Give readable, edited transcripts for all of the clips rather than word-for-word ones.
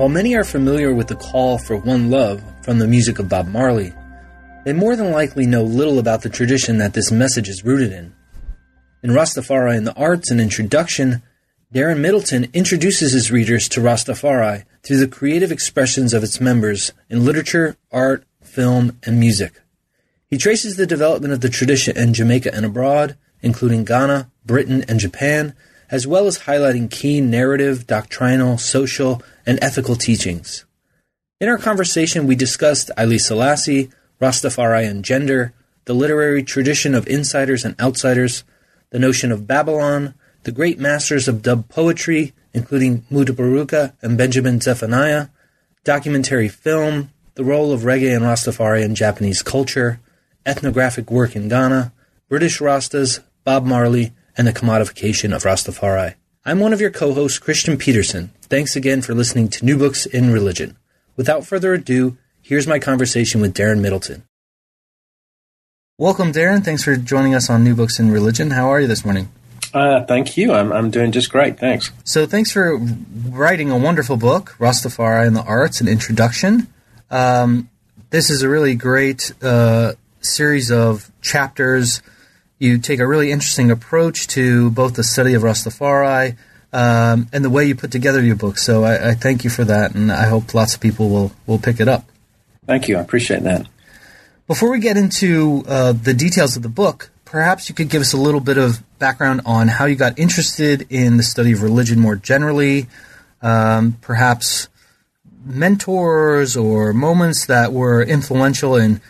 While many are familiar with the call for one love from the music of Bob Marley, they more than likely know little about the tradition that this message is rooted in. In Rastafari in the Arts, an introduction, Darren Middleton introduces his readers to Rastafari through the creative expressions of its members in literature, art, film, and music. He traces the development of the tradition in Jamaica and abroad, including Ghana, Britain, and Japan, as well as highlighting key narrative, doctrinal, social, and ethical teachings. In our conversation, we discussed Haile Selassie, Rastafarian gender, the literary tradition of insiders and outsiders, the notion of Babylon, the great masters of dub poetry, including Mutabaruka and Benjamin Zephaniah, documentary film, the role of reggae and Rastafari in Japanese culture, ethnographic work in Ghana, British Rastas, Bob Marley, and the commodification of Rastafari. I'm one of your co-hosts, Christian Peterson. Thanks again for listening to New Books in Religion. Without further ado, here's my conversation with Darren Middleton. Welcome, Darren. Thanks for joining us on New Books in Religion. How are you this morning? Thank you. I'm doing just great. Thanks. So thanks for writing a wonderful book, Rastafari and the Arts, an introduction. This is a really great series of chapters. You take a really interesting approach to both the study of Rastafari and the way you put together your book. So I thank you for that, and I hope lots of people will pick it up. Thank you. I appreciate that. Before we get into the details of the book, perhaps you could give us a little bit of background on how you got interested in the study of religion more generally, perhaps mentors or moments that were influential in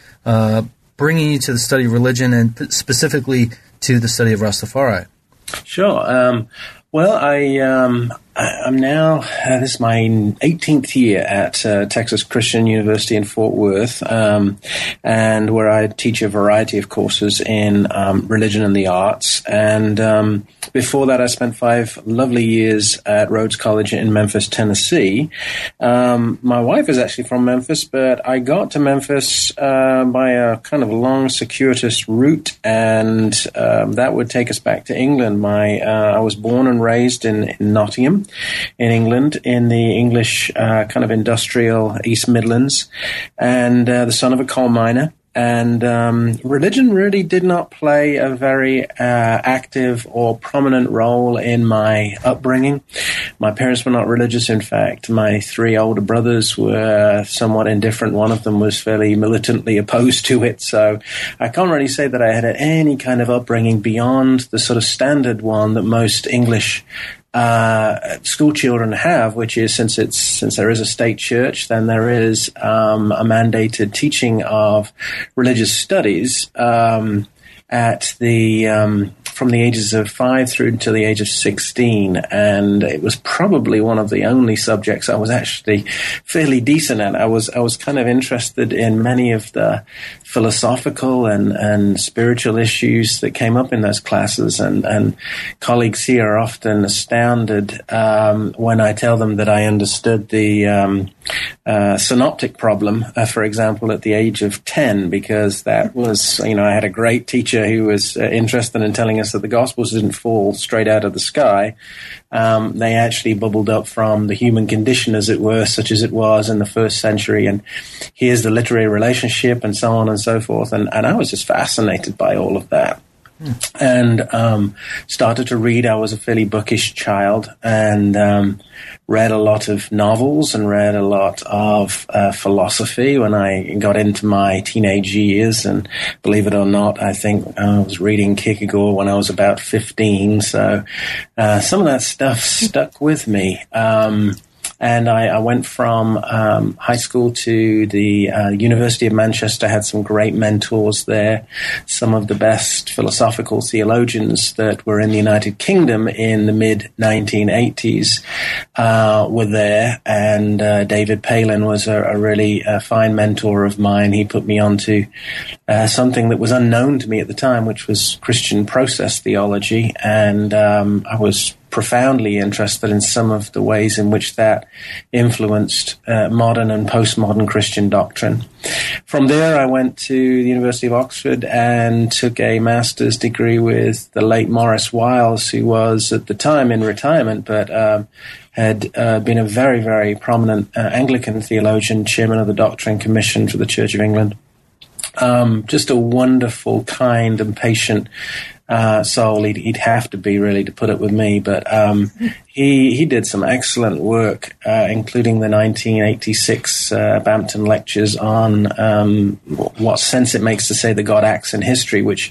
bringing you to the study of religion and specifically to the study of Rastafari. Sure. Well, I'm now, this is my 18th year at Texas Christian University in Fort Worth, and where I teach a variety of courses in religion and the arts. And before that, I spent 5 lovely years at Rhodes College in Memphis, Tennessee. My wife is actually from Memphis, but I got to Memphis by a kind of long, circuitous route, and that would take us back to England. I was born and raised in Nottingham, in England, in the English kind of industrial East Midlands, and the son of a coal miner. And religion really did not play a very active or prominent role in my upbringing. My parents were not religious, in fact. My 3 older brothers were somewhat indifferent. One of them was fairly militantly opposed to it. So I can't really say that I had any kind of upbringing beyond the sort of standard one that most English school children have, which is since there is a state church, then there is a mandated teaching of religious studies at the from the ages of 5 through to the age of 16, and it was probably one of the only subjects I was actually fairly decent at. I was kind of interested in many of the philosophical and spiritual issues that came up in those classes, and colleagues here are often astounded when I tell them that I understood the synoptic problem, for example, at the age of 10, because that was, I had a great teacher who was interested in telling us that the Gospels didn't fall straight out of the sky. They actually bubbled up from the human condition, as it were, such as it was in the first century, and here's the literary relationship, and so on and so forth. And I was just fascinated by all of that. And started to read. I was a fairly bookish child, and read a lot of novels and read a lot of philosophy when I got into my teenage years. And believe it or not, I think I was reading Kierkegaard when I was about 15. So some of that stuff stuck with me. And I went from high school to the University of Manchester, had some great mentors there, some of the best philosophical theologians that were in the United Kingdom in the mid-1980s were there. And David Palin was a really fine mentor of mine. He put me onto something that was unknown to me at the time, which was Christian process theology. And I was profoundly interested in some of the ways in which that influenced modern and postmodern Christian doctrine. From there, I went to the University of Oxford and took a master's degree with the late Maurice Wiles, who was at the time in retirement, but had been a very, very prominent Anglican theologian, chairman of the Doctrine Commission for the Church of England. Just a wonderful, kind and patient soul. He'd have to be, really, to put up with me, but he did some excellent work, including the 1986 Bampton Lectures on what sense it makes to say that God acts in history, which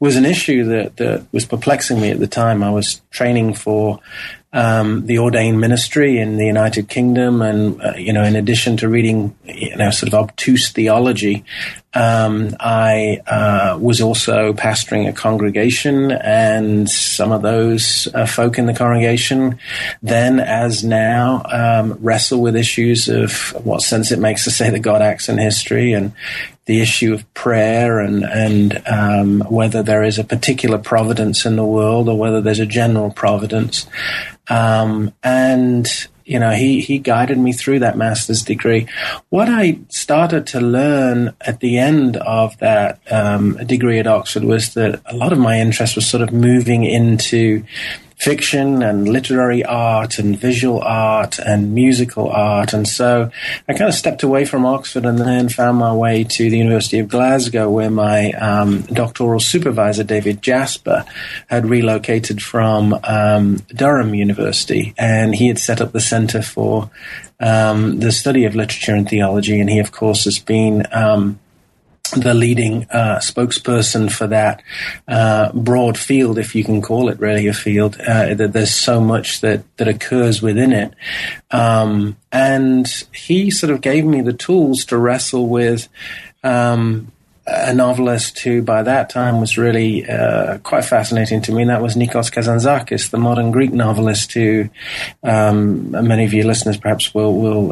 was an issue that was perplexing me at the time. I was training for the ordained ministry in the United Kingdom, and in addition to reading, sort of obtuse theology, I was also pastoring a congregation, and some of those folk in the congregation, then as now, wrestle with issues of what sense it makes to say that God acts in history, and the issue of prayer, and whether there is a particular providence in the world or whether there's a general providence. He guided me through that master's degree. What I started to learn at the end of that degree at Oxford was that a lot of my interest was sort of moving into fiction and literary art and visual art and musical art. And so I kind of stepped away from Oxford and then found my way to the University of Glasgow, where my doctoral supervisor, David Jasper, had relocated from Durham University. And he had set up the Centre for the Study of Literature and Theology. And he, of course, has been the leading spokesperson for that broad field, if you can call it really a field, that there's so much that occurs within it. And he sort of gave me the tools to wrestle with a novelist who by that time was really quite fascinating to me, and that was Nikos Kazantzakis, the modern Greek novelist who many of your listeners perhaps will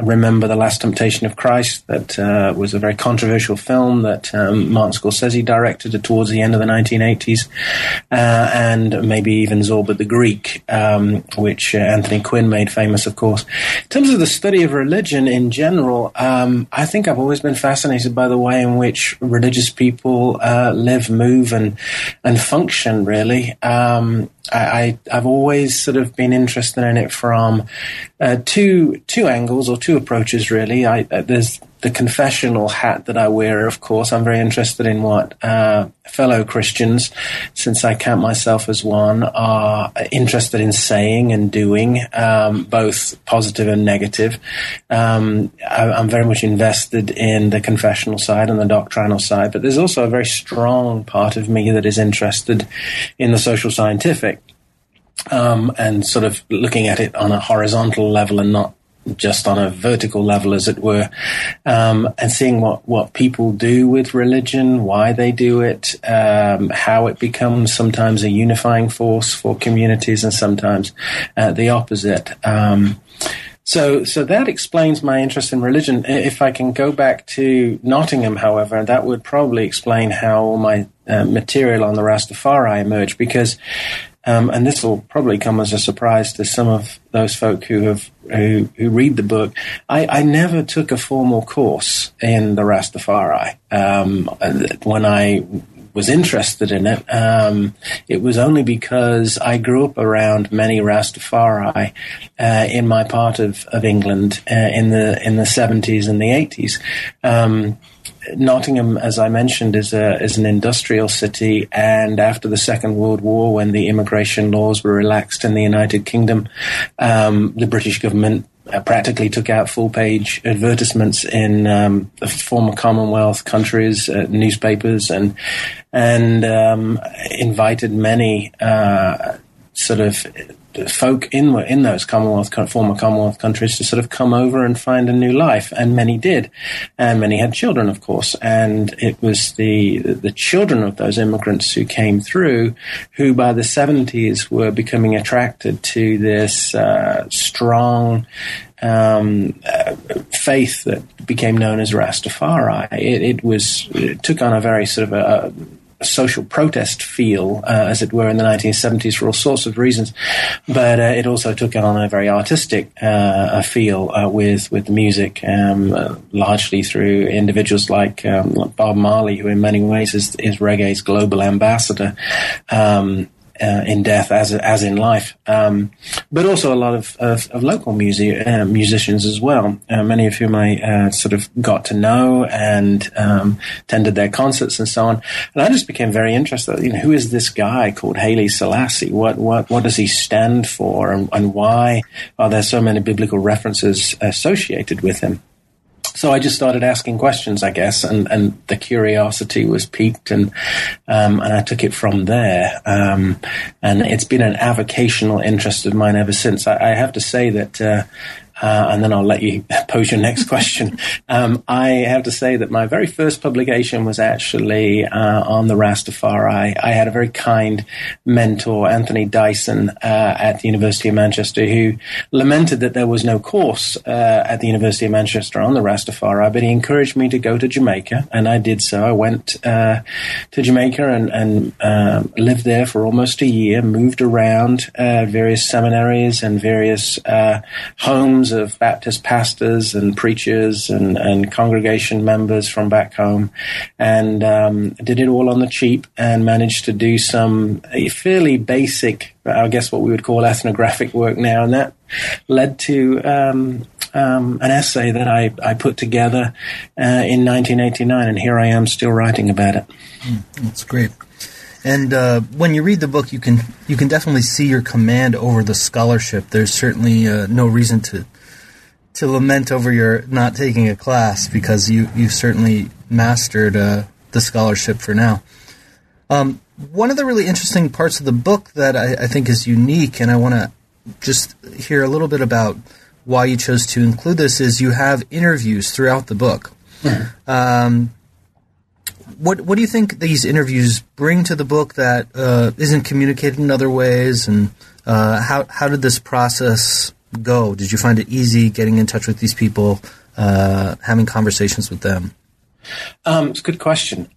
remember The Last Temptation of Christ. That was a very controversial film that Martin Scorsese directed towards the end of the 1980s, and maybe even Zorba the Greek, which Anthony Quinn made famous, of course. In terms of the study of religion in general, I think I've always been fascinated by the way in which religious people live, move, and function, really. I've always sort of been interested in it from two angles or two approaches, really. There's the confessional hat that I wear, of course. I'm very interested in what fellow Christians, since I count myself as one, are interested in saying and doing, both positive and negative. I'm very much invested in the confessional side and the doctrinal side, but there's also a very strong part of me that is interested in the social scientific, and sort of looking at it on a horizontal level and not just on a vertical level, as it were, and seeing what people do with religion, why they do it, how it becomes sometimes a unifying force for communities and sometimes the opposite. So that explains my interest in religion. If I can go back to Nottingham, however, that would probably explain how all my material on the Rastafari emerged, because and this will probably come as a surprise to some of those folk who read the book. I never took a formal course in the Rastafari. When I was interested in it, it was only because I grew up around many Rastafari in my part of England in the 70s and the 80s. Nottingham, as I mentioned, is an industrial city, and after the Second World War, when the immigration laws were relaxed in the United Kingdom, the British government practically took out full-page advertisements in the former Commonwealth countries, newspapers, and invited many sort of folk in those former Commonwealth countries to sort of come over and find a new life. And many did. And many had children, of course. And it was the children of those immigrants who came through who by the 70s were becoming attracted to this strong faith that became known as Rastafari. It took on a very sort of a social protest feel, as it were, in the 1970s for all sorts of reasons. But it also took on a very artistic feel with the music, largely through individuals like Bob Marley, who in many ways is reggae's global ambassador, in death as in life, but also a lot of local musicians as well, many of whom I sort of got to know and attended their concerts and so on. And I just became very interested. You know, who is this guy called Haile Selassie? What does he stand for, and why are there so many biblical references associated with him? So I just started asking questions, I guess, and the curiosity was piqued, and I took it from there. And it's been an avocational interest of mine ever since. I have to say that, and then I'll let you pose your next question. I have to say that my very first publication was actually on the Rastafari. I had a very kind mentor, Anthony Dyson, at the University of Manchester, who lamented that there was no course at the University of Manchester on the Rastafari, but he encouraged me to go to Jamaica, and I did so. I went to Jamaica and lived there for almost a year, moved around various seminaries and various homes of Baptist pastors and preachers and congregation members from back home, and did it all on the cheap, and managed to do some fairly basic, I guess what we would call ethnographic work now, and that led to an essay that I put together in 1989, and here I am still writing about it. That's great. And when you read the book, you can definitely see your command over the scholarship. There's certainly no reason to lament over your not taking a class, because you certainly mastered the scholarship for now. One of the really interesting parts of the book that I think is unique, and I want to just hear a little bit about why you chose to include this, is you have interviews throughout the book. Mm-hmm. What do you think these interviews bring to the book that isn't communicated in other ways, and how did this process go? Did you find it easy getting in touch with these people, having conversations with them? It's a good question.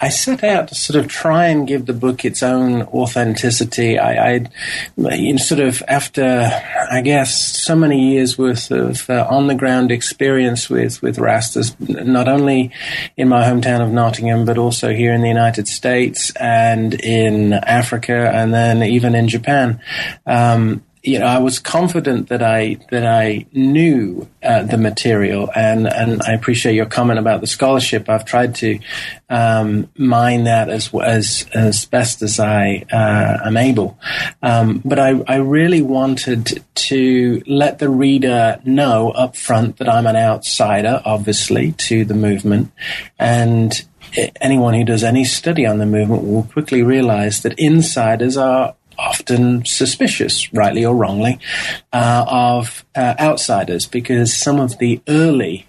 I set out to sort of try and give the book its own authenticity. I after, I guess, so many years' worth of on-the-ground experience with Rastas, not only in my hometown of Nottingham, but also here in the United States and in Africa, and then even in Japan. You know, I was confident that I knew the material, and I appreciate your comment about the scholarship. I've tried to mine that as best as I am able, but I really wanted to let the reader know up front that I'm an outsider, obviously, to the movement, and anyone who does any study on the movement will quickly realize that insiders are often suspicious, rightly or wrongly, of outsiders, because some of the early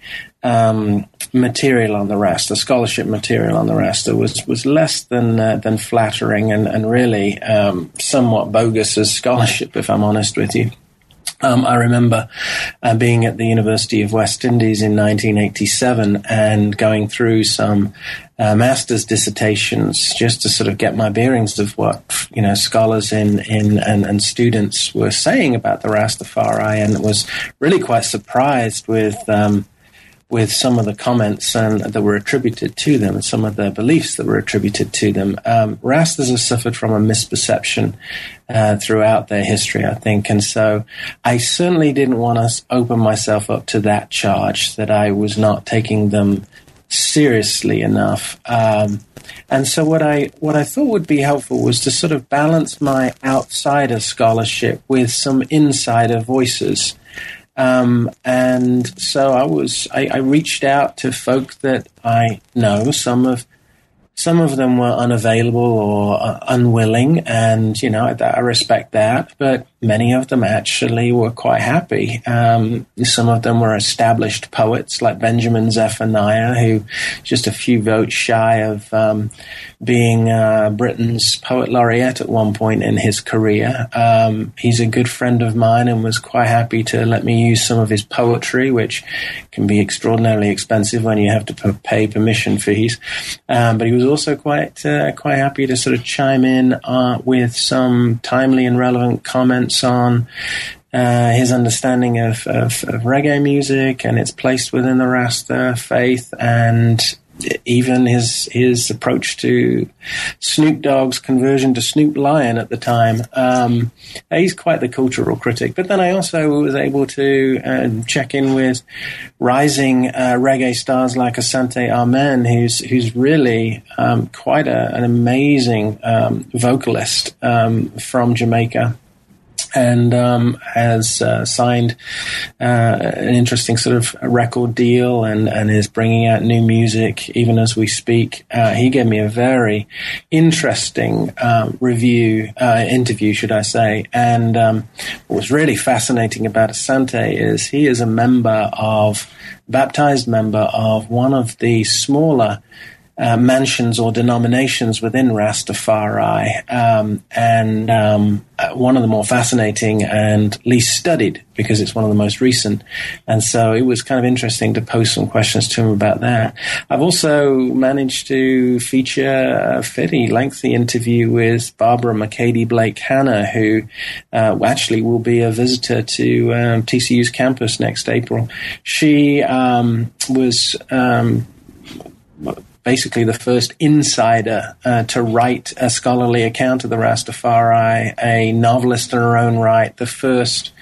material on the Rasta, scholarship material on the Rasta, was less than flattering and really somewhat bogus as scholarship, if I'm honest with you. I remember being at the University of West Indies in 1987 and going through some master's dissertations just to sort of get my bearings of what, you know, scholars and students were saying about the Rastafari, and was really quite surprised with some of the comments that were attributed to them, and some of the beliefs that were attributed to them. Rastas have suffered from a misperception throughout their history, I think. And so I certainly didn't want to open myself up to that charge, that I was not taking them seriously enough. And so what I thought would be helpful was to sort of balance my outsider scholarship with some insider voices. And so I reached out to folk that I know. Some of them were unavailable or unwilling, and, you know, I respect that. But many of them actually were quite happy. Some of them were established poets, like Benjamin Zephaniah, who just a few votes shy of being Britain's poet laureate at one point in his career. He's a good friend of mine and was quite happy to let me use some of his poetry, which can be extraordinarily expensive when you have to pay permission fees. But he was also quite happy to sort of chime in with some timely and relevant comments on his understanding of reggae music and its place within the Rasta faith, and even his approach to Snoop Dogg's conversion to Snoop Lion at the time. He's quite the cultural critic. But then I also was able to check in with rising reggae stars like Asante Amen, who's really quite an amazing vocalist from Jamaica, and has signed an interesting sort of record deal and is bringing out new music even as we speak. He gave me a very interesting interview, should I say. And what was really fascinating about Asante is he is a baptized member of one of the smaller mansions or denominations within Rastafari, and one of the more fascinating and least studied because it's one of the most recent. And so it was kind of interesting to pose some questions to him about that. I've also managed to feature a fairly lengthy interview with Barbara Makeda Blake-Hannah, who actually will be a visitor to TCU's campus next April. She was basically the first insider to write a scholarly account of the Rastafari, a novelist in her own right, the first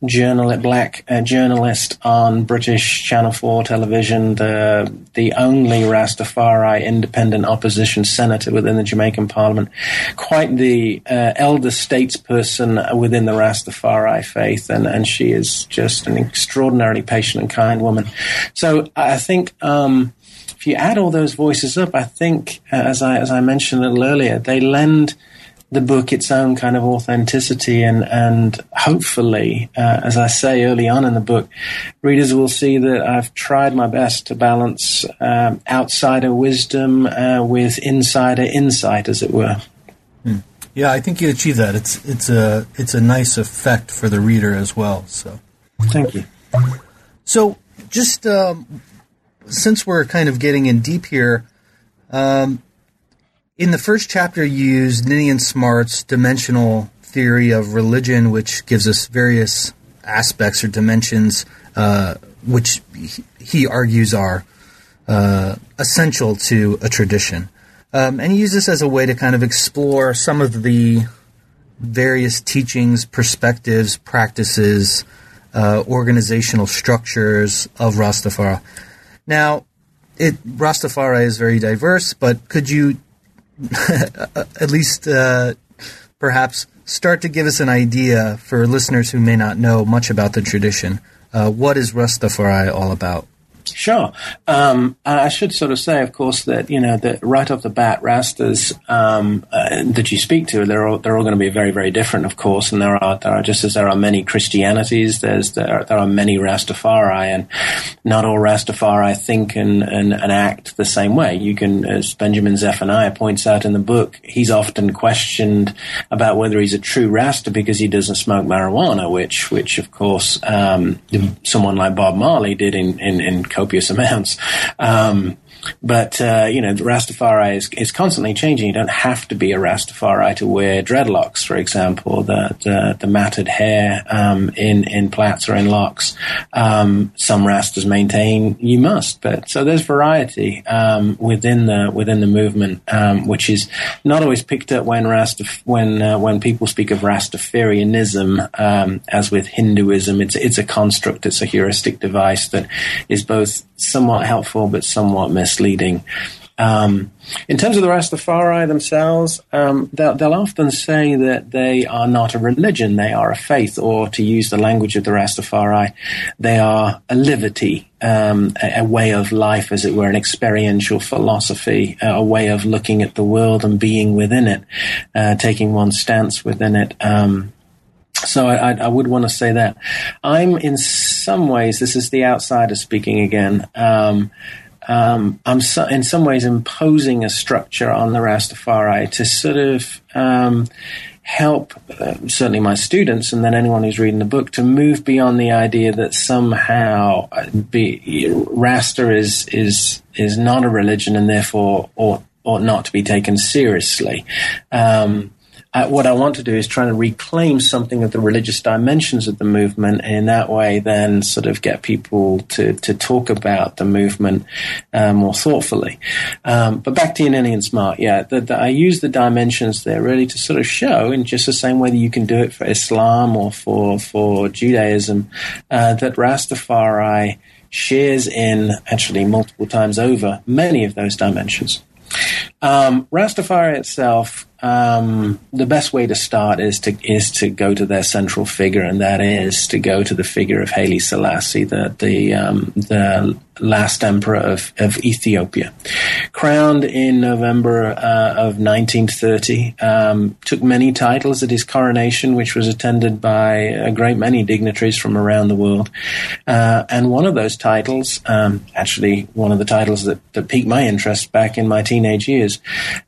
black journalist on British Channel 4 television, the only Rastafari independent opposition senator within the Jamaican Parliament, quite the elder statesperson within the Rastafari faith, and she is just an extraordinarily patient and kind woman. So I think if you add all those voices up, I think, as I mentioned a little earlier, they lend the book its own kind of authenticity, and hopefully, as I say early on in the book, readers will see that I've tried my best to balance outsider wisdom with insider insight, as it were. Yeah, I think you achieve that. It's a nice effect for the reader as well. So, thank you. So, just. Since we're kind of getting in deep here, in the first chapter you use Ninian Smart's dimensional theory of religion, which gives us various aspects or dimensions which he argues are essential to a tradition. And he uses this as a way to kind of explore some of the various teachings, perspectives, practices, organizational structures of Rastafari. Now, Rastafari is very diverse, but could you at least perhaps start to give us an idea for listeners who may not know much about the tradition? What is Rastafari all about? Sure. I should sort of say, of course, that, you know, that right off the bat, Rastas that you speak to, they're all going to be very, very different, of course. And there are just as there are many Christianities, there are many Rastafari, and not all Rastafari think and act the same way. You can, as Benjamin Zephaniah points out in the book, he's often questioned about whether he's a true Rasta because he doesn't smoke marijuana, which of course, someone like Bob Marley did in copious amounts. But you know, the Rastafari is constantly changing. You don't have to be a Rastafari to wear dreadlocks, for example, the matted hair in plaits or in locks. Some Rastas maintain you must, but so there's variety within the movement, which is not always picked up when people speak of Rastafarianism. As with Hinduism, it's a construct, it's a heuristic device that is both somewhat helpful but somewhat misleading. In terms of the Rastafari themselves, they'll often say that they are not a religion, they are a faith, or to use the language of the Rastafari, they are a liberty, a way of life, as it were, an experiential philosophy, a way of looking at the world and being within it, taking one's stance within it. So I would want to say that. I'm, in some ways, this is the outsider speaking again, I'm in some ways imposing a structure on the Rastafari to sort of help certainly my students and then anyone who's reading the book to move beyond the idea that somehow Rasta is not a religion and therefore ought not to be taken seriously. What I want to do is try to reclaim something of the religious dimensions of the movement, and in that way then sort of get people to talk about the movement more thoughtfully. But back to Ninian Smart, yeah, I use the dimensions there really to sort of show, in just the same way that you can do it for Islam or for Judaism, that Rastafari shares in, actually multiple times over, many of those dimensions. Rastafari itself, the best way to start is to go to their central figure, and that is to go to the figure of Haile Selassie, the last emperor of Ethiopia, crowned in November of 1930. Took many titles at his coronation, which was attended by a great many dignitaries from around the world. And one of those titles, actually one of the titles that piqued my interest back in my teenage years,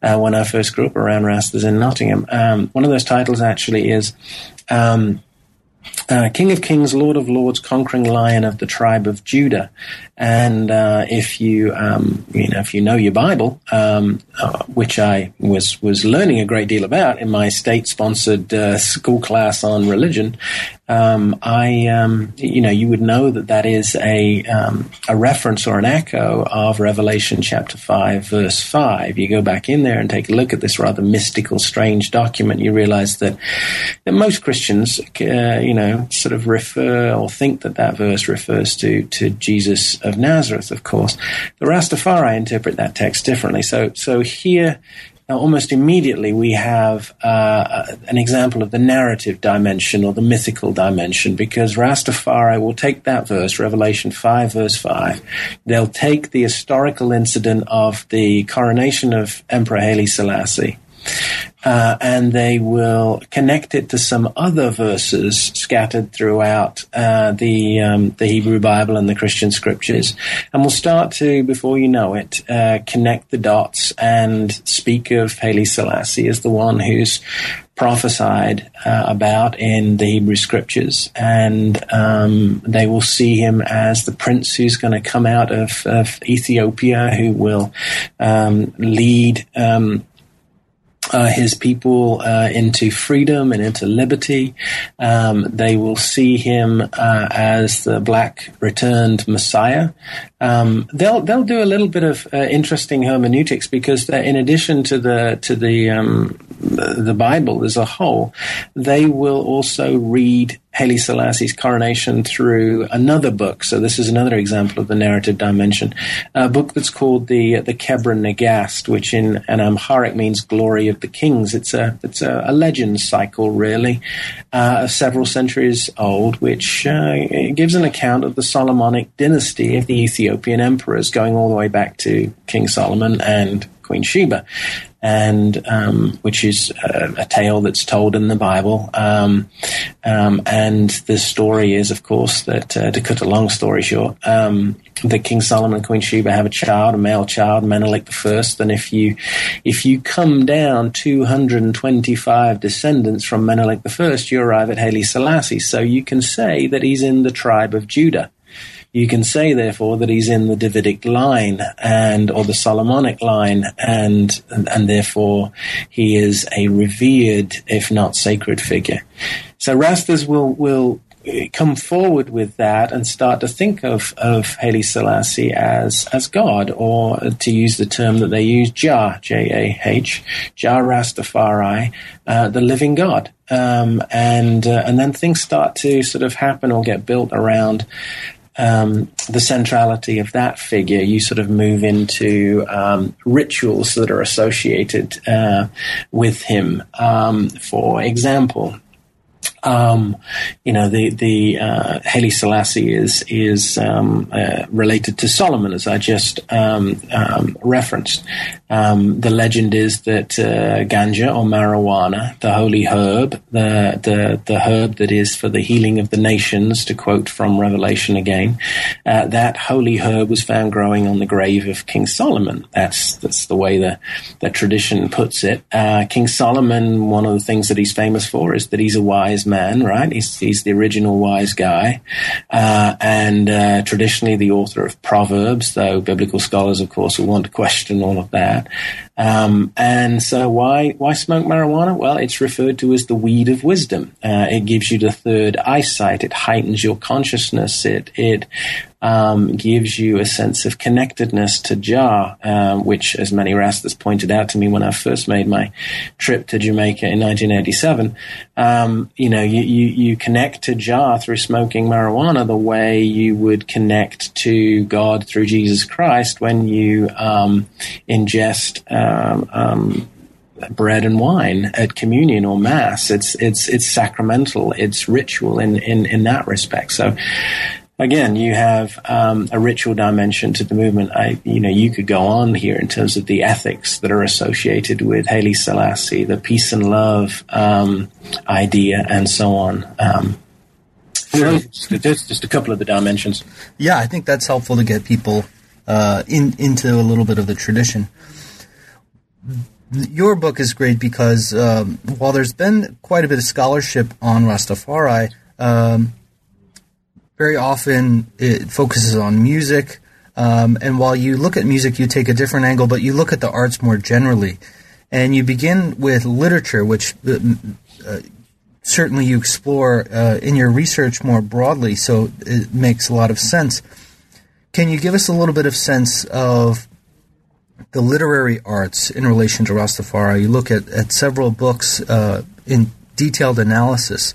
when I first grew up around Rastas in Nottingham, one of those titles actually is King of Kings, Lord of Lords, Conquering Lion of the Tribe of Judah. And if you if you know your Bible, which I was learning a great deal about in my state-sponsored school class on religion, you would know that is a reference or an echo of Revelation chapter 5, verse 5. You go back in there and take a look at this rather mystical, strange document. You realize that most Christians, sort of refer or think that verse refers to Jesus of Nazareth, of course. The Rastafari interpret that text differently. So here, almost immediately, we have an example of the narrative dimension or the mythical dimension, because Rastafari will take that verse, Revelation 5, verse 5. They'll take the historical incident of the coronation of Emperor Haile Selassie, and they will connect it to some other verses scattered throughout the Hebrew Bible and the Christian scriptures, and we'll start to, before you know it, connect the dots and speak of Haile Selassie as the one who's prophesied about in the Hebrew scriptures, and they will see him as the prince who's going to come out of Ethiopia, who will lead his people into freedom and into liberty. They will see him as the black returned Messiah. They'll do a little bit of interesting hermeneutics, because in addition to the Bible as a whole, they will also read Haile Selassie's coronation through another book. So this is another example of the narrative dimension, a book that's called the Kebra Nagast, which in an Amharic means "Glory of the Kings." It's a legend cycle, really, of several centuries old, which gives an account of the Solomonic dynasty of the Ethiopian emperors, going all the way back to King Solomon and Queen Sheba, and which is a tale that's told in the Bible. And the story is, of course, that to cut a long story short, that King Solomon and Queen Sheba have a male child, Menelik I. And if you come down 225 descendants from Menelik I, you arrive at Haile Selassie. So you can say that he's in the tribe of Judah. You can say, therefore, that he's in the Davidic line or the Solomonic line, and therefore he is a revered, if not sacred, figure. So Rastas will come forward with that and start to think of Haile Selassie as God, or, to use the term that they use, Jah, J-A-H, Jah Rastafari, the living God. And then things start to sort of happen or get built around the centrality of that figure. You sort of move into rituals that are associated with him. For example, the Haile Selassie is related to Solomon, as I just referenced. The legend is that ganja, or marijuana, the holy herb, the herb that is for the healing of the nations, to quote from Revelation again, that holy herb was found growing on the grave of King Solomon. That's the way the tradition puts it. King Solomon, one of the things that he's famous for is that he's a wise man, right? He's the original wise guy, and traditionally the author of Proverbs, though biblical scholars, of course, will want to question all of that. And so why smoke marijuana? Well, it's referred to as the weed of wisdom. It gives you the third eyesight. It heightens your consciousness. It gives you a sense of connectedness to Jah, which, as many Rastas pointed out to me when I first made my trip to Jamaica in 1987, you connect to Jah through smoking marijuana the way you would connect to God through Jesus Christ when you ingest bread and wine at communion or mass. It's sacramental. It's ritual in that respect. So, again, you have a ritual dimension to the movement. You could go on here in terms of the ethics that are associated with Haile Selassie, the peace and love idea, and so on. Just a couple of the dimensions. Yeah, I think that's helpful to get people into a little bit of the tradition. Your book is great because while there's been quite a bit of scholarship on Rastafari, very often it focuses on music, and while you look at music, you take a different angle, but you look at the arts more generally, and you begin with literature, which certainly you explore in your research more broadly, so it makes a lot of sense. Can you give us a little bit of sense of the literary arts in relation to Rastafari? You look at several books in detailed analysis.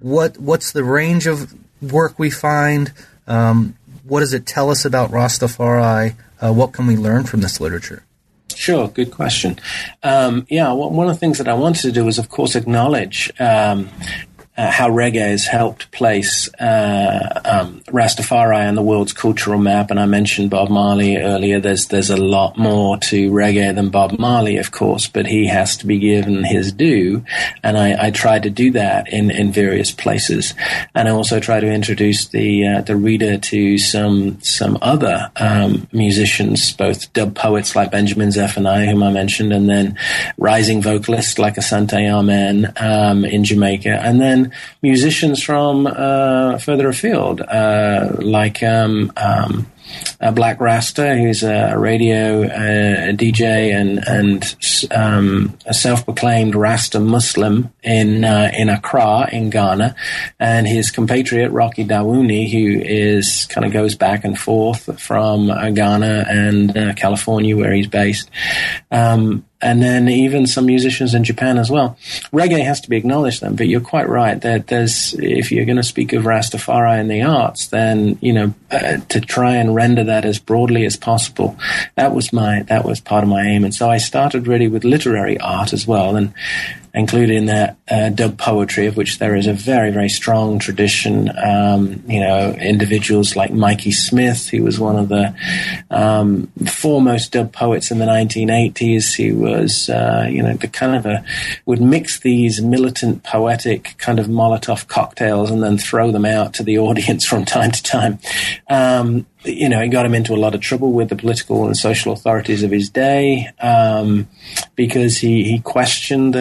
What's the range of work we find? What does it tell us about Rastafari? What can we learn from this literature? Sure, good question. One of the things that I wanted to do was, of course, acknowledge how reggae has helped place Rastafari on the world's cultural map. And I mentioned Bob Marley earlier. There's a lot more to reggae than Bob Marley, of course, but he has to be given his due. And I tried to do that in various places. And I also try to introduce the reader to some other musicians, both dub poets like Benjamin Zephaniah, whom I mentioned, and then rising vocalists like Asante Amen in Jamaica, and then musicians from further afield, like Black Rasta, who's a radio DJ and a self-proclaimed Rasta Muslim in Accra, in Ghana, and his compatriot Rocky Dawooni, who is kind of goes back and forth from Ghana and California, where he's based. And then even some musicians in Japan as well. Reggae has to be acknowledged then, but you're quite right that if you're going to speak of Rastafari and the arts, then, to try and render that as broadly as possible. That was part of my aim. And so I started really with literary art as well, and included in that dub poetry, of which there is a very, very strong tradition. Individuals like Mikey Smith, who was one of the foremost dub poets in the 1980s. He was, would mix these militant poetic kind of Molotov cocktails and then throw them out to the audience from time to time. It got him into a lot of trouble with the political and social authorities of his day, because he questioned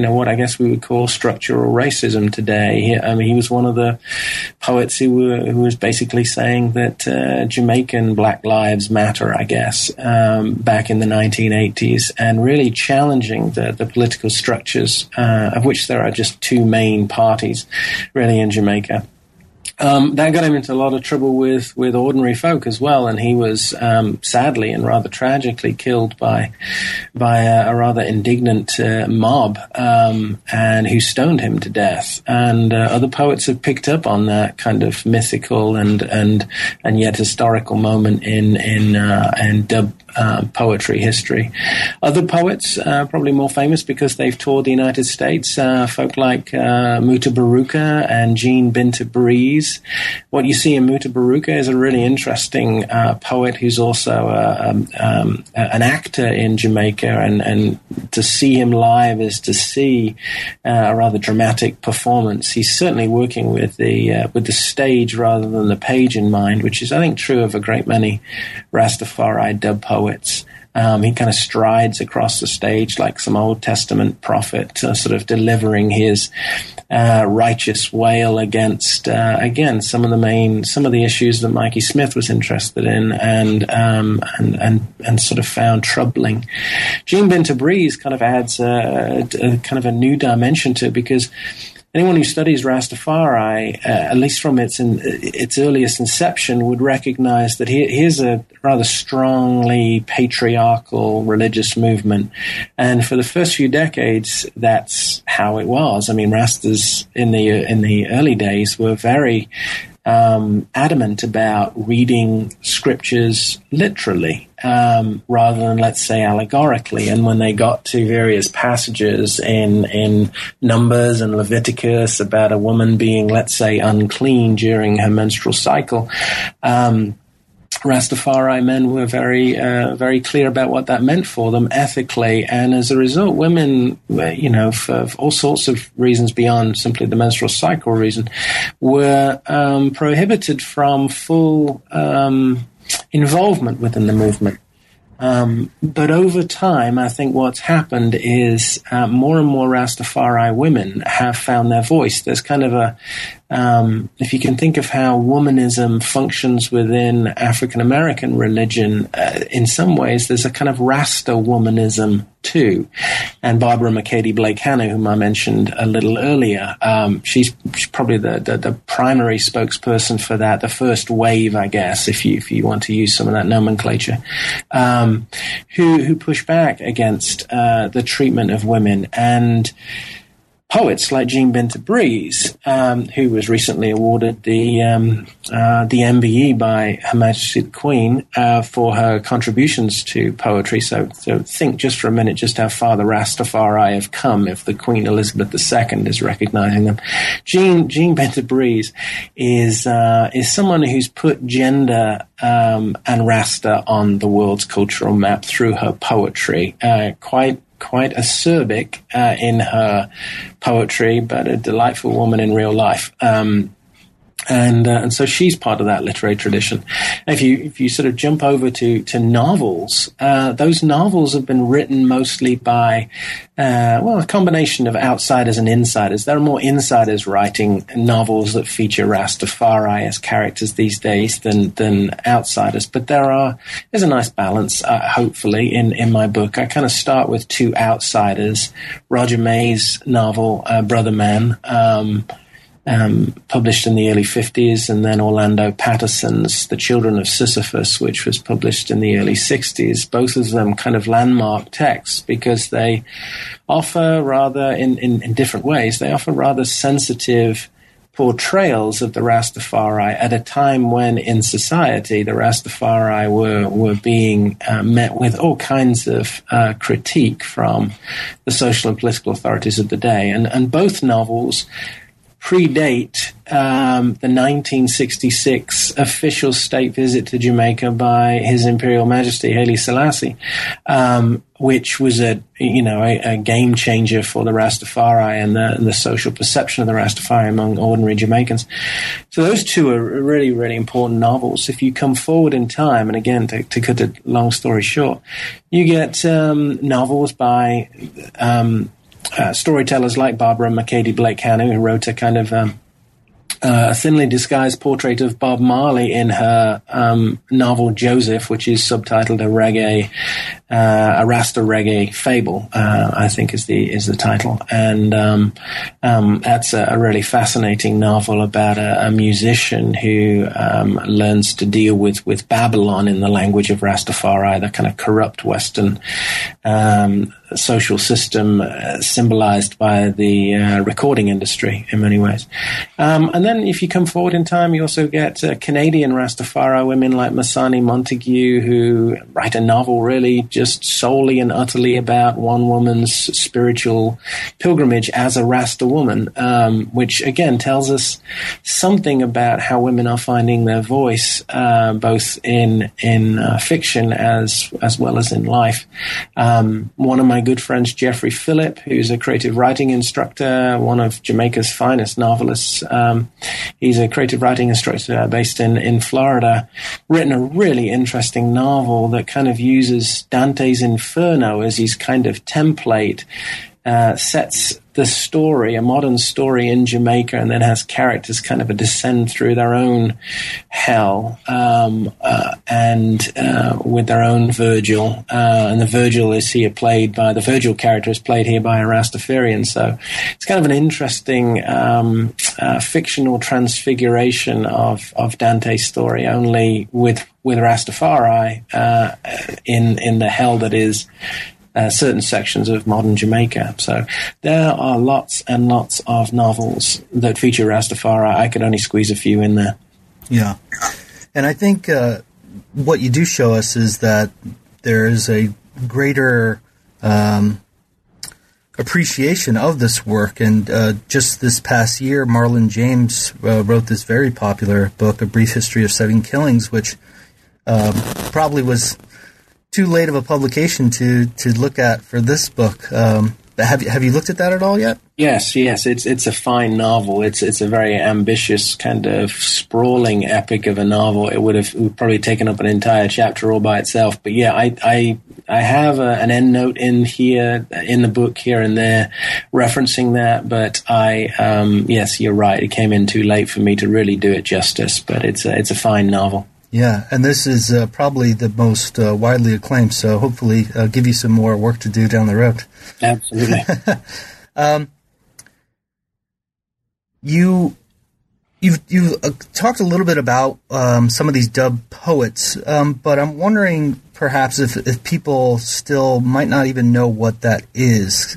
what I guess we would call structural racism today. He was one of the poets who was basically saying that Jamaican black lives matter, I guess, back in the 1980s, and really challenging the political structures, of which there are just two main parties really in Jamaica. That got him into a lot of trouble with ordinary folk as well, and he was sadly and rather tragically killed by a rather indignant mob, and who stoned him to death. And other poets have picked up on that kind of mythical and yet historical moment in dub poetry history. Other poets, probably more famous because they've toured the United States, folk like Mutabaruka and Jean Binta Breeze. What you see in Mutabaruka is a really interesting poet who's also an actor in Jamaica, and to see him live is to see a rather dramatic performance. He's certainly working with the stage rather than the page in mind, which is, I think, true of a great many Rastafari dub poets. He kind of strides across the stage like some Old Testament prophet, sort of delivering his righteous wail against, again, some of the issues that Mikey Smith was interested in and sort of found troubling. Jean Binta Breeze kind of adds a kind of a new dimension to it, because anyone who studies Rastafari, at least from its earliest inception, would recognize that here's a rather strongly patriarchal religious movement. And for the first few decades, that's how it was. I mean, Rastas in the early days were very adamant about reading scriptures literally, rather than, let's say, allegorically. And when they got to various passages in Numbers and Leviticus about a woman being, let's say, unclean during her menstrual cycle, Rastafari men were very clear about what that meant for them ethically, and as a result, women, you know, for all sorts of reasons beyond simply the menstrual cycle reason, were prohibited from full involvement within the movement. But over time, I think what's happened is more and more Rastafari women have found their voice. There's kind of a, if you can think of how womanism functions within African-American religion, in some ways there's a kind of Rasta womanism too. And Barbara Makeda Blake-Hannah, whom I mentioned a little earlier, she's probably the primary spokesperson for that, the first wave, I guess, if you want to use some of that nomenclature, who push back against the treatment of women. And poets like Jean Binta Breeze, who was recently awarded the MBE by Her Majesty the Queen for her contributions to poetry. So think just for a minute just how far the Rastafari have come if the Queen Elizabeth II is recognizing them. Jean Binta Breeze is someone who's put gender and Rasta on the world's cultural map through her poetry. Quite acerbic in her poetry, but a delightful woman in real life, and so she's part of that literary tradition. If you sort of jump over to novels, those novels have been written mostly by a combination of outsiders and insiders. There are more insiders writing novels that feature Rastafari as characters these days than outsiders. But there's a nice balance, hopefully, in my book. I kind of start with two outsiders, Roger May's novel, Brother Man, published in the early 1950s, and then Orlando Patterson's The Children of Sisyphus, which was published in the early 1960s, both of them kind of landmark texts because they offer rather, in different ways, they offer rather sensitive portrayals of the Rastafari at a time when in society the Rastafari were being met with all kinds of critique from the social and political authorities of the day. And both novels predate the 1966 official state visit to Jamaica by His Imperial Majesty Haile Selassie, which was a game changer for the Rastafari and the social perception of the Rastafari among ordinary Jamaicans. So those two are really, really important novels. If you come forward in time, and again, to cut a long story short, you get novels by storytellers like Barbara Makeda Blake-Hannah, who wrote a kind of thinly disguised portrait of Bob Marley in her novel Joseph, which is subtitled a Rasta reggae fable, I think is the title. And that's a really fascinating novel about a musician who learns to deal with Babylon in the language of Rastafari, the kind of corrupt Western social system symbolized by the recording industry in many ways. And then if you come forward in time, you also get Canadian Rastafari women like Masani Montague, who write a novel really just solely and utterly about one woman's spiritual pilgrimage as a Rasta woman, which again tells us something about how women are finding their voice, both in fiction as well as in life. One of my good friends, Jeffrey Phillip, who's a creative writing instructor, one of Jamaica's finest novelists. He's a creative writing instructor based in Florida, written a really interesting novel that kind of uses Dan Dante's Inferno as his kind of template, sets the story, a modern story in Jamaica, and then has characters kind of a descend through their own hell and with their own Virgil. And the Virgil is here played by, the Virgil character is played here by a Rastafarian. So it's kind of an interesting fictional transfiguration of Dante's story, only with Rastafari in the hell that is certain sections of modern Jamaica. So there are lots and lots of novels that feature Rastafari. I could only squeeze a few in there. Yeah. And I think what you do show us is that there is a greater appreciation of this work. And just this past year, Marlon James wrote this very popular book, A Brief History of Seven Killings, which probably was too late of a publication to look at for this book. Have you looked at that at all yet? Yes. It's a fine novel. It's a very ambitious kind of sprawling epic of a novel. It would have probably taken up an entire chapter all by itself. But yeah, I have an endnote in here in the book here and there referencing that. But yes, you're right. It came in too late for me to really do it justice. But it's a fine novel. Yeah, and this is probably the most widely acclaimed, so hopefully give you some more work to do down the road. Absolutely. You've talked a little bit about some of these dub poets, but I'm wondering perhaps if people still might not even know what that is.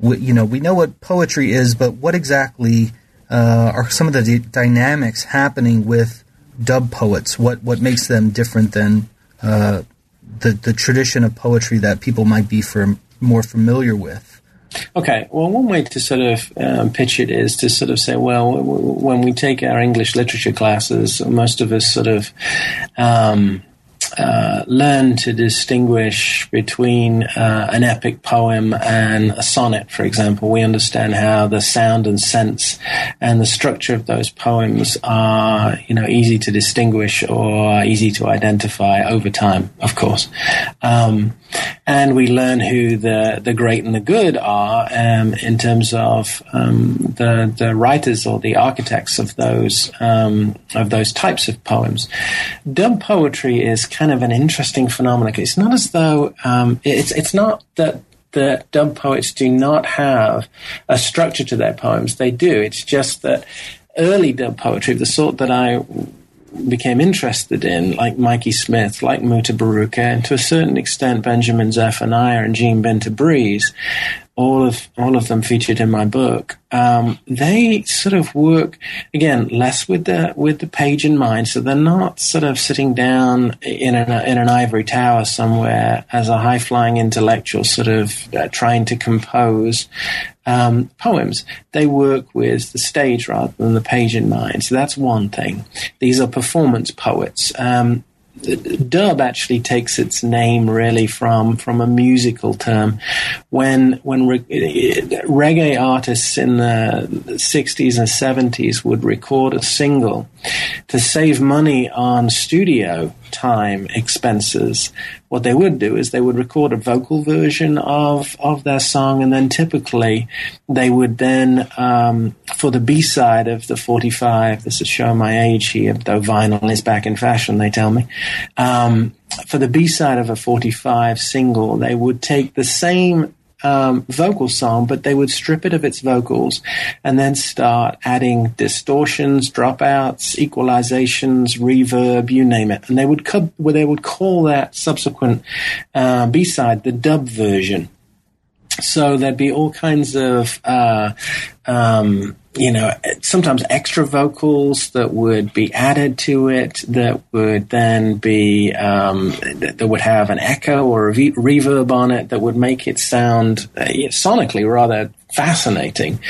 We know what poetry is, but what exactly are some of the dynamics happening with dub poets? What makes them different than the tradition of poetry that people might be more familiar with? Okay, well, one way to sort of pitch it is to sort of say, well, when we take our English literature classes, most of us sort of learn to distinguish between an epic poem and a sonnet, for example. We understand how the sound and sense and the structure of those poems are, easy to distinguish or easy to identify over time, of course. And we learn who the great and the good are in terms of the writers or the architects of those types of poems. Dub poetry is kind of an interesting phenomenon. It's not as though it's not that the dub poets do not have a structure to their poems. They do. It's just that early dub poetry, of the sort that I became interested in, like Mikey Smith, like Mutabaruka, and to a certain extent Benjamin Zephaniah and Jean Binta Breeze, all of them featured in my book. They sort of work again less with the page in mind, so they're not sort of sitting down in an ivory tower somewhere as a high flying intellectual, sort of trying to compose poems. They work with the stage rather than the page in mind. So that's one thing. These are performance poets. Dub actually takes its name really from a musical term. When reggae artists in the 60s and 70s would record a single to save money on studio time expenses, what they would do is they would record a vocal version of their song, and then typically they would then, for the B-side of the 45, this is showing my age here, though vinyl is back in fashion, they tell me, for the B-side of a 45 single, they would take the same vocal song, but they would strip it of its vocals and then start adding distortions, dropouts, equalizations, reverb, you name it. And they would call that subsequent B-side the dub version. So there'd be all kinds of sometimes extra vocals that would be added to it that would then be, that would have an echo or a reverb on it that would make it sound sonically rather fascinating.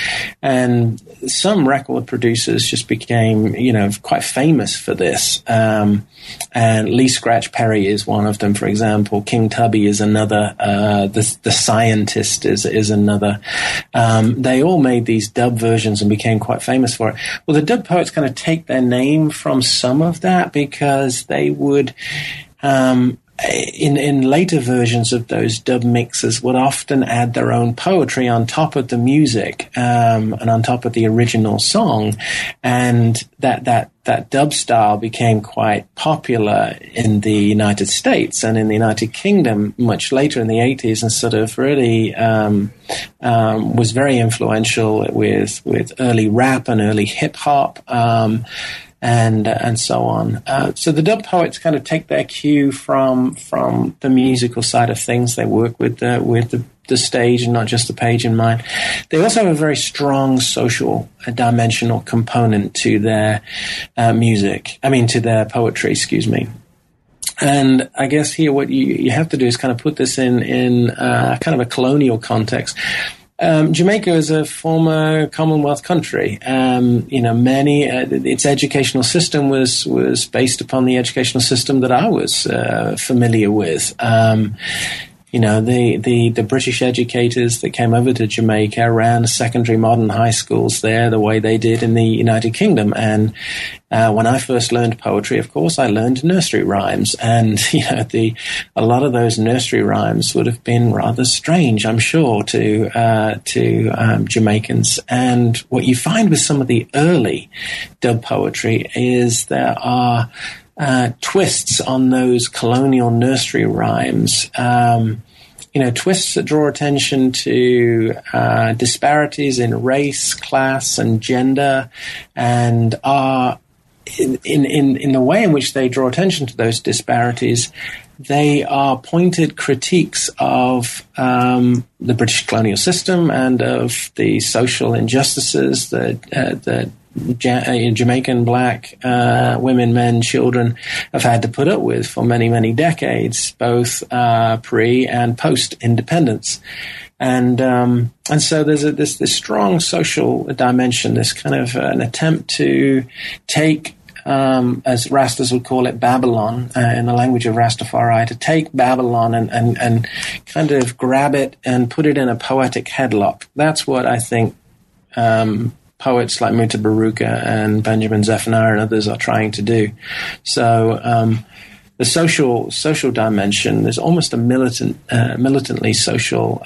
And some record producers just became, quite famous for this. And Lee Scratch Perry is one of them, for example. King Tubby is another. The Scientist is another. They all made these dub versions and became quite famous for it. Well, the dub poets kind of take their name from some of that because they would in later versions of those dub mixes would often add their own poetry on top of the music and on top of the original song, and that dub style became quite popular in the United States and in the United Kingdom much later in the 80s, and sort of really was very influential with early rap and early hip hop and so on. So the dub poets kind of take their cue from the musical side of things. They work with the stage and not just the page in mind. They also have a very strong social dimensional component to their poetry, excuse me. And I guess here what you have to do is kind of put this in kind of a colonial context. Jamaica is a former Commonwealth country. Its educational system was based upon the educational system that I was familiar with. The British educators that came over to Jamaica ran secondary modern high schools there the way they did in the United Kingdom. And when I first learned poetry, of course, I learned nursery rhymes. And, a lot of those nursery rhymes would have been rather strange, I'm sure, to Jamaicans. And what you find with some of the early dub poetry is there are twists on those colonial nursery rhymes, twists that draw attention to disparities in race, class, and gender, and are in the way in which they draw attention to those disparities, they are pointed critiques of the British colonial system and of the social injustices that Jamaican black women, men, children have had to put up with for many, many decades, both pre and post independence, and so there's this strong social dimension. This kind of an attempt to take, as Rastas would call it, Babylon, in the language of Rastafari, to take Babylon and kind of grab it and put it in a poetic headlock. That's what I think. Poets like Mutabaruka and Benjamin Zephaniah and others are trying to do. So the social dimension, there's almost a militantly social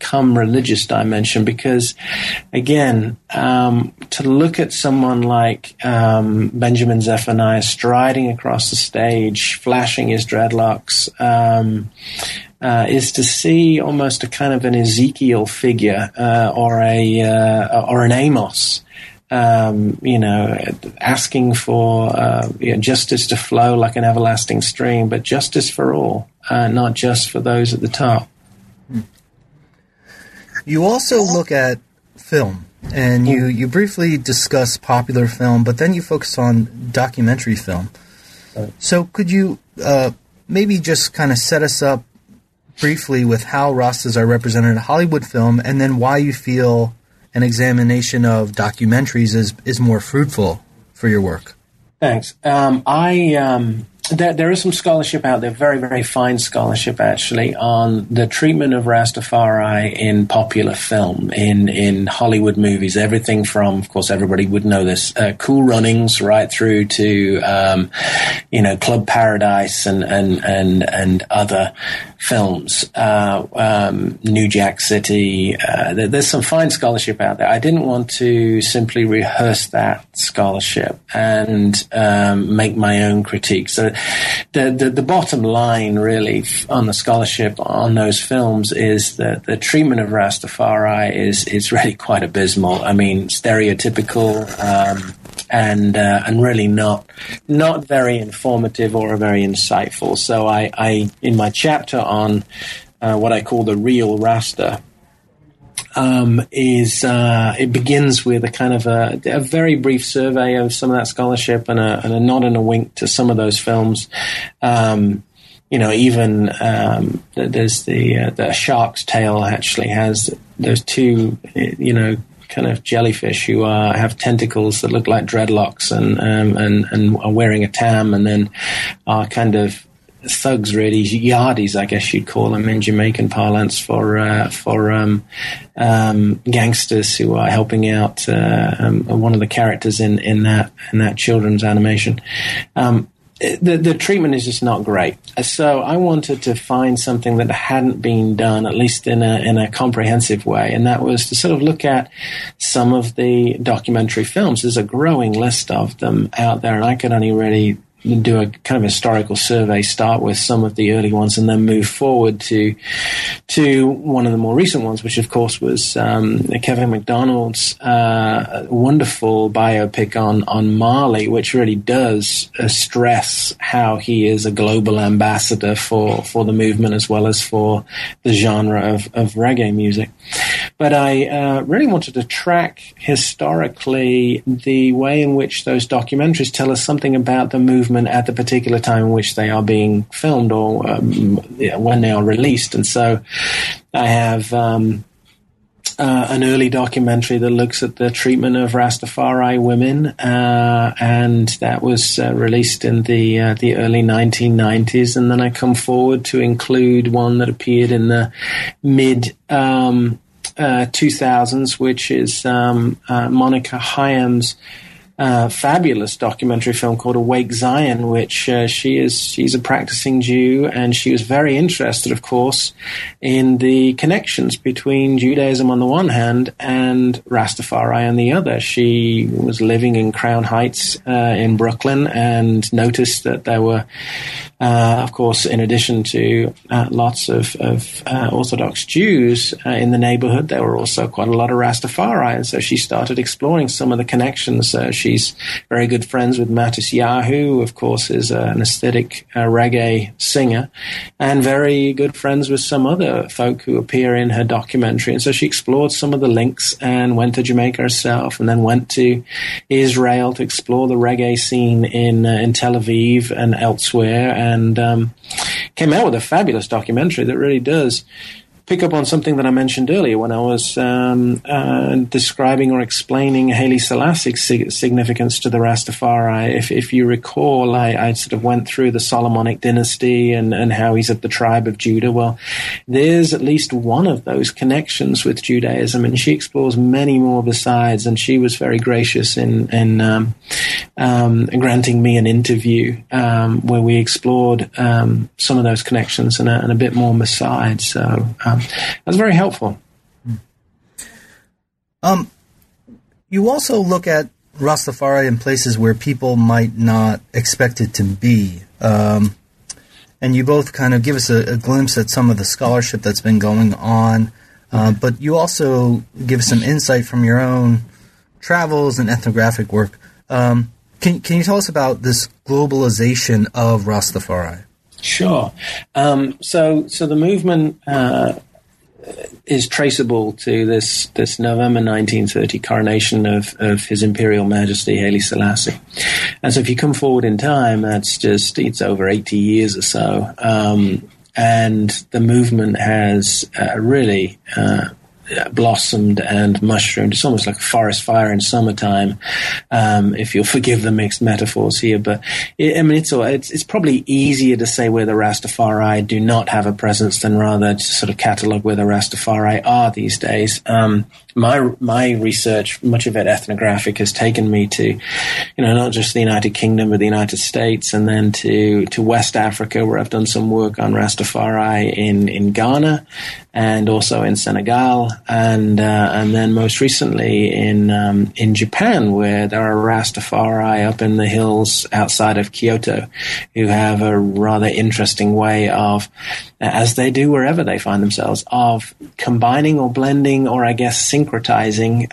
come religious dimension, because, again, to look at someone like Benjamin Zephaniah striding across the stage, flashing his dreadlocks, is to see almost a kind of an Ezekiel figure or an Amos, asking for justice to flow like an everlasting stream, but justice for all, not just for those at the top. You also look at film, and you briefly discuss popular film, but then you focus on documentary film. So could you maybe just kind of set us up briefly with how Rastas are represented in Hollywood film, and then why you feel an examination of documentaries is more fruitful for your work? Thanks. There is some scholarship out there, very, very fine scholarship actually, on the treatment of Rastafari in popular film, in Hollywood movies. Everything from, of course, everybody would know this, Cool Runnings, right through to, Club Paradise and other films, New Jack City. There's some fine scholarship out there. I didn't want to simply rehearse that scholarship and make my own critique. So the bottom line really on the scholarship on those films is that the treatment of Rastafari is really quite abysmal. I mean, stereotypical, and really not very informative or very insightful. So I in my chapter on what I call the real Rasta, it begins with a kind of a very brief survey of some of that scholarship and a nod and a wink to some of those films. There's the Shark's Tale actually has those two, kind of jellyfish who have tentacles that look like dreadlocks and are wearing a tam, and then are kind of thugs, really, yardies, I guess you'd call them in Jamaican parlance for gangsters who are helping out one of the characters in that children's animation. the treatment is just not great. So I wanted to find something that hadn't been done, at least in a comprehensive way, and that was to sort of look at some of the documentary films. There's a growing list of them out there, and I could only really do a kind of historical survey, start with some of the early ones, and then move forward to one of the more recent ones, which, of course, was Kevin MacDonald's wonderful biopic on Marley, which really does stress how he is a global ambassador for the movement as well as for the genre of reggae music. But I really wanted to track historically the way in which those documentaries tell us something about the movement at the particular time in which they are being filmed or when they are released. And so I have an early documentary that looks at the treatment of Rastafari women, and that was released in the early 1990s. And then I come forward to include one that appeared in the mid 2000s, which is Monica Hyam's fabulous documentary film called Awake Zion, which she's a practicing Jew, and she was very interested, of course, in the connections between Judaism on the one hand and Rastafari on the other. She was living in Crown Heights in Brooklyn and noticed that there were, of course, in addition to lots of Orthodox Jews in the neighborhood, there were also quite a lot of Rastafari, and so she started exploring some of the connections. She's very good friends with Matis Yahu, who, of course, is an aesthetic reggae singer, and very good friends with some other folk who appear in her documentary. And so she explored some of the links and went to Jamaica herself, and then went to Israel to explore the reggae scene in Tel Aviv and elsewhere, and came out with a fabulous documentary that really does pick up on something that I mentioned earlier when I was describing or explaining Haile Selassie's significance to the Rastafari. If you recall, I sort of went through the Solomonic dynasty and how he's at the tribe of Judah. Well, there's at least one of those connections with Judaism, and she explores many more besides, and she was very gracious in granting me an interview where we explored some of those connections and a bit more besides. So that's very helpful. You also look at Rastafari in places where people might not expect it to be. And you both kind of give us a glimpse at some of the scholarship that's been going on. But you also give some insight from your own travels and ethnographic work. Can you tell us about this globalization of Rastafari? Sure. So the movement is traceable to this November 1930 coronation of His Imperial Majesty Haile Selassie. And so if you come forward in time, it's over 80 years or so. And the movement has really blossomed and mushroomed. It's almost like a forest fire in summertime, if you'll forgive the mixed metaphors here. But it's probably easier to say where the Rastafari do not have a presence than rather to sort of catalogue where the Rastafari are these days. My research, much of it ethnographic, has taken me to, not just the United Kingdom but the United States, and then to West Africa, where I've done some work on Rastafari in Ghana and also in Senegal. And then most recently in Japan, where there are Rastafari up in the hills outside of Kyoto, who have a rather interesting way of, as they do wherever they find themselves, of combining or blending or, I guess, syncretizing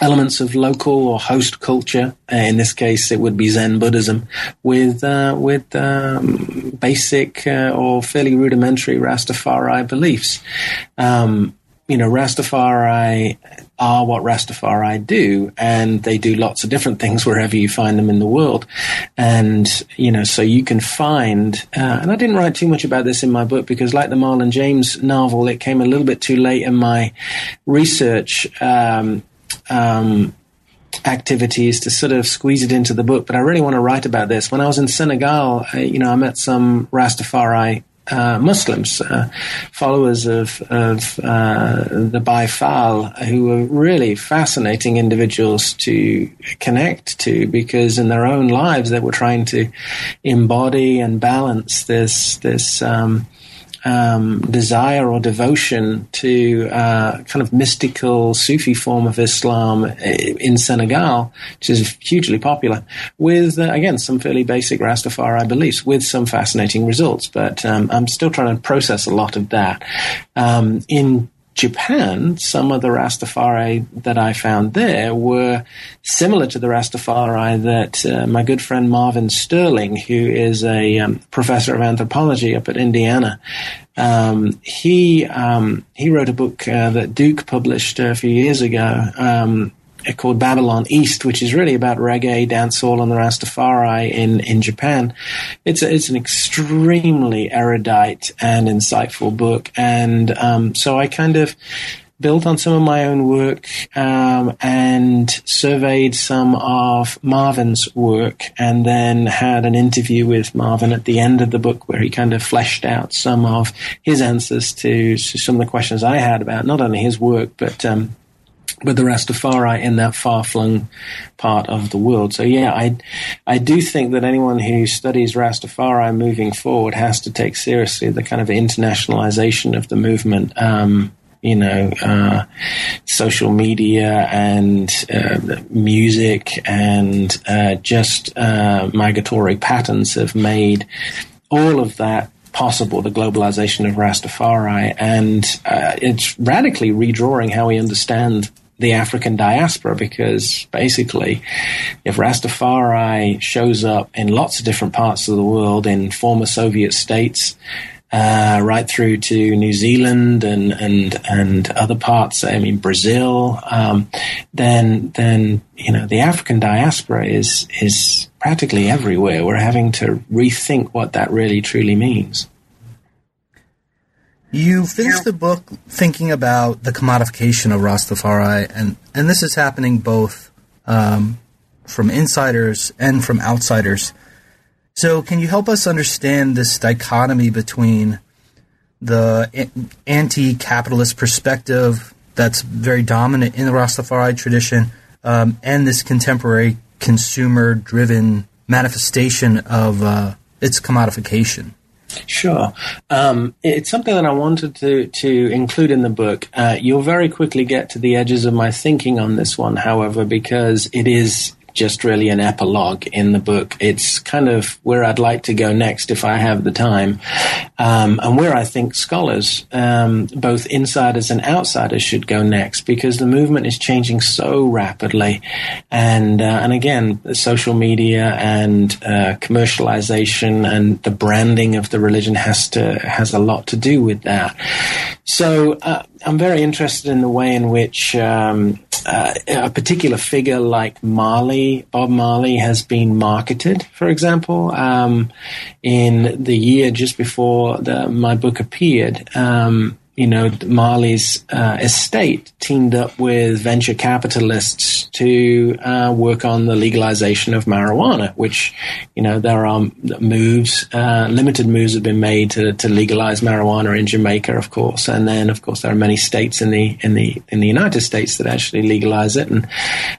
elements of local or host culture. In this case, it would be Zen Buddhism with basic or fairly rudimentary Rastafari beliefs. Rastafari are what Rastafari do, and they do lots of different things wherever you find them in the world. And, so you can find, and I didn't write too much about this in my book because, like the Marlon James novel, it came a little bit too late in my research, activities to sort of squeeze it into the book. But I really want to write about this. When I was in Senegal, I met some Rastafari Muslims, followers of the Baifal, who were really fascinating individuals to connect to, because in their own lives they were trying to embody and balance this desire or devotion to kind of mystical Sufi form of Islam in Senegal, which is hugely popular, with, again, some fairly basic Rastafari beliefs, with some fascinating results. But I'm still trying to process a lot of that. In Japan, some of the Rastafari that I found there were similar to the Rastafari that my good friend Marvin Sterling, who is a professor of anthropology up at Indiana, he wrote a book that Duke published a few years ago, called Babylon East, which is really about reggae, dancehall, and the Rastafari in Japan. It's an extremely erudite and insightful book, and so I kind of built on some of my own work and surveyed some of Marvin's work, and then had an interview with Marvin at the end of the book where he kind of fleshed out some of his answers to some of the questions I had about not only his work, but the Rastafari in that far-flung part of the world. So, yeah, I do think that anyone who studies Rastafari moving forward has to take seriously the kind of internationalization of the movement, social media and music and migratory patterns have made all of that possible, the globalization of Rastafari, and it's radically redrawing how we understand the African diaspora, because basically if Rastafari shows up in lots of different parts of the world, in former Soviet states, right through to New Zealand and other parts, I mean Brazil, then the African diaspora is practically everywhere. We're having to rethink what that really truly means. You finished the book thinking about the commodification of Rastafari, and this is happening both from insiders and from outsiders. So can you help us understand this dichotomy between the anti-capitalist perspective that's very dominant in the Rastafari tradition and this contemporary consumer-driven manifestation of its commodification? Sure. It's something that I wanted to include in the book. You'll very quickly get to the edges of my thinking on this one, however, because it is just really an epilogue in the book. It's kind of where I'd like to go next if I have the time, and where I think scholars, both insiders and outsiders, should go next, because the movement is changing so rapidly. And again, social media and commercialization and the branding of the religion has a lot to do with that. So I'm very interested in the way in which a particular figure like Bob Marley, has been marketed. For example, in the year just before my book appeared, Marley's estate teamed up with venture capitalists to work on the legalization of marijuana, which, there are moves, limited moves have been made to legalize marijuana in Jamaica, of course. And then, of course, there are many states in the United States that actually legalize it.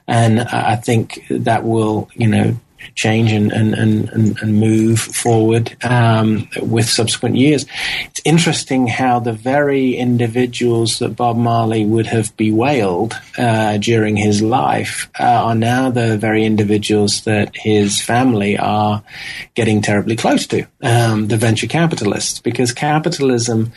And I think that will, change and move forward with subsequent years. It's interesting how the very individuals that Bob Marley would have bewailed during his life are now the very individuals that his family are getting terribly close to, the venture capitalists, because capitalism,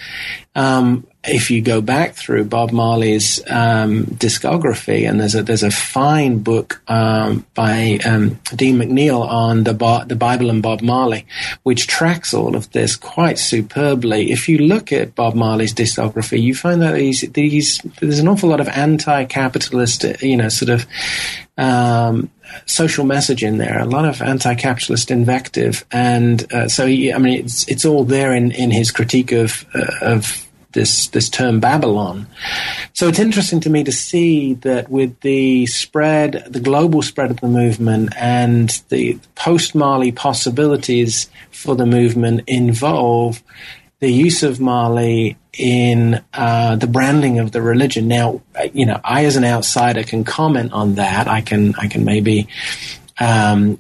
if you go back through Bob Marley's discography, and there's a fine book by Dean McNeil on the Bible and Bob Marley, which tracks all of this quite superbly. If you look at Bob Marley's discography, you find that there's an awful lot of anti-capitalist, social message in there, a lot of anti-capitalist invective, and it's all there in his critique of this term Babylon. So it's interesting to me to see that with the global spread of the movement and the post-Marley possibilities for the movement involve the use of Marley in the branding of the religion. Now, you know, I as an outsider can comment on that. I can maybe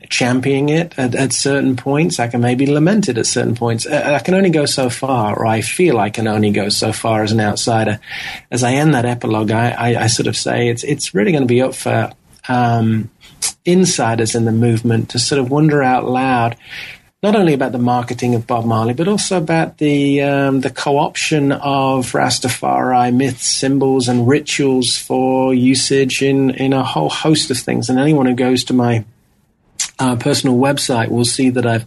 champion it at certain points. I can maybe lament it at certain points. I can only go so far, or I feel I can only go so far as an outsider. As I end that epilogue, I sort of say it's really going to be up for insiders in the movement to sort of wonder out loud, not only about the marketing of Bob Marley, but also about the co-option of Rastafari myths, symbols, and rituals for usage in a whole host of things. And anyone who goes to my personal website will see that I've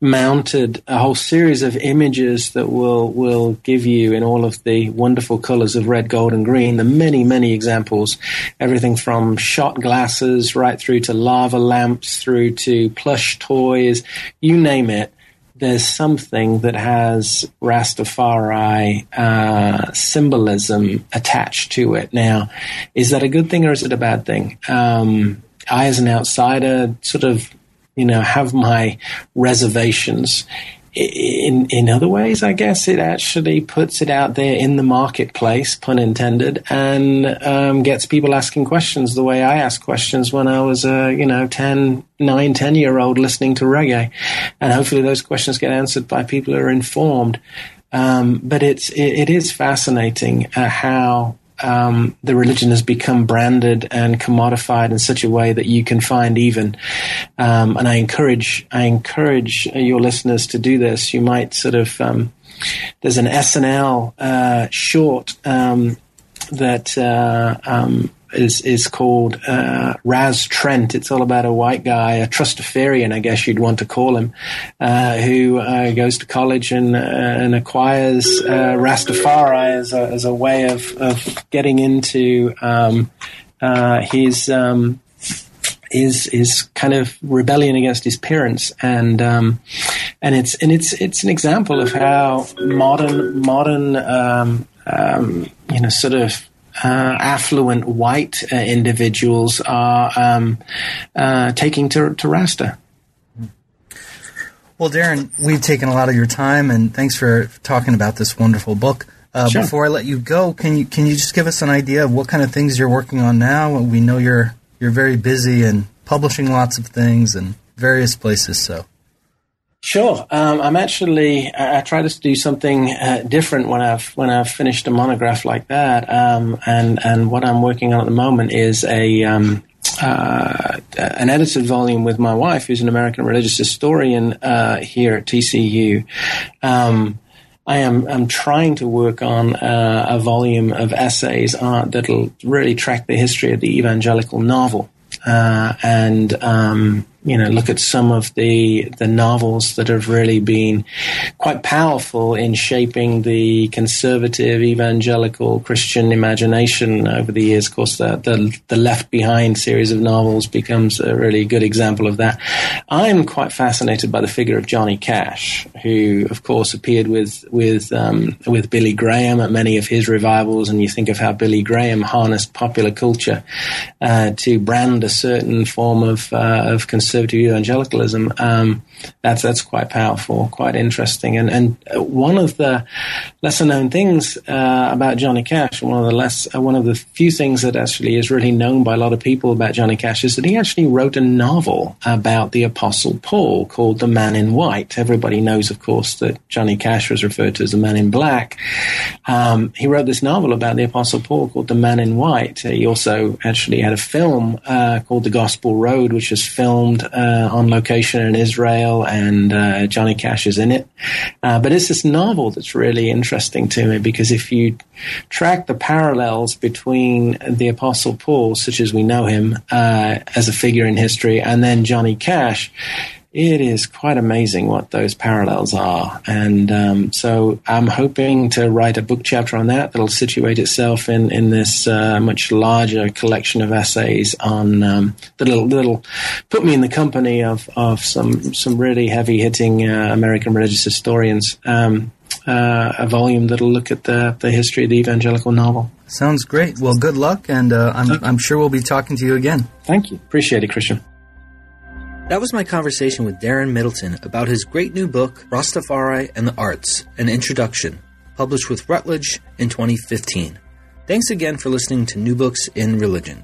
mounted a whole series of images that will give you, in all of the wonderful colors of red, gold, and green, the many, many examples, everything from shot glasses right through to lava lamps through to plush toys, you name it. There's something that has Rastafari symbolism attached to it. Now, is that a good thing or is it a bad thing? I, as an outsider, sort of, you know, have my reservations. In other ways, I guess it actually puts it out there in the marketplace, pun intended, and gets people asking questions the way I asked questions when I was a, 9, 10-year-old listening to reggae. And hopefully those questions get answered by people who are informed. But it is fascinating how the religion has become branded and commodified in such a way that you can find even. And I encourage your listeners to do this. You might sort of there's an SNL short that is called Raz Trent. It's all about a white guy, a Trustafarian, I guess you'd want to call him, who goes to college and acquires Rastafari as a way of getting into his kind of rebellion against his parents, and it's an example of how modern affluent white individuals are taking to Rasta. Well, Darren, we've taken a lot of your time, and thanks for talking about this wonderful book. Sure. Before I let you go, can you just give us an idea of what kind of things you're working on now? We know you're very busy and publishing lots of things in various places, so. Sure. I'm actually. I try to do something different when I've finished a monograph like that. And what I'm working on at the moment is an edited volume with my wife, who's an American religious historian here at TCU. I'm trying to work on a volume of essays that'll really track the history of the evangelical novel. Look at some of the novels that have really been quite powerful in shaping the conservative evangelical Christian imagination over the years. Of course, the Left Behind series of novels becomes a really good example of that. I'm quite fascinated by the figure of Johnny Cash, who, of course, appeared with Billy Graham at many of his revivals. And you think of how Billy Graham harnessed popular culture to brand a certain form of conservative evangelicalism. That's quite powerful, quite interesting, and one of the lesser known things about Johnny Cash, and one of the few things that actually is really known by a lot of people about Johnny Cash, is that he actually wrote a novel about the Apostle Paul called The Man in White. Everybody knows, of course, that Johnny Cash was referred to as the Man in Black. He wrote this novel about the Apostle Paul called The Man in White. He also actually had a film called The Gospel Road, which is filmed on location in Israel, and Johnny Cash is in it. But it's this novel that's really interesting to me, because if you track the parallels between the Apostle Paul, such as we know him as a figure in history, and then Johnny Cash, it is quite amazing what those parallels are. And so I'm hoping to write a book chapter on that'll situate itself in this much larger collection of essays on that'll put me in the company of some really heavy-hitting American religious historians, a volume that'll look at the history of the evangelical novel. Sounds great. Well, good luck, and I'm sure we'll be talking to you again. Thank you. Appreciate it, Christian. That was my conversation with Darren Middleton about his great new book, Rastafari and the Arts, An Introduction, published with Routledge in 2015. Thanks again for listening to New Books in Religion.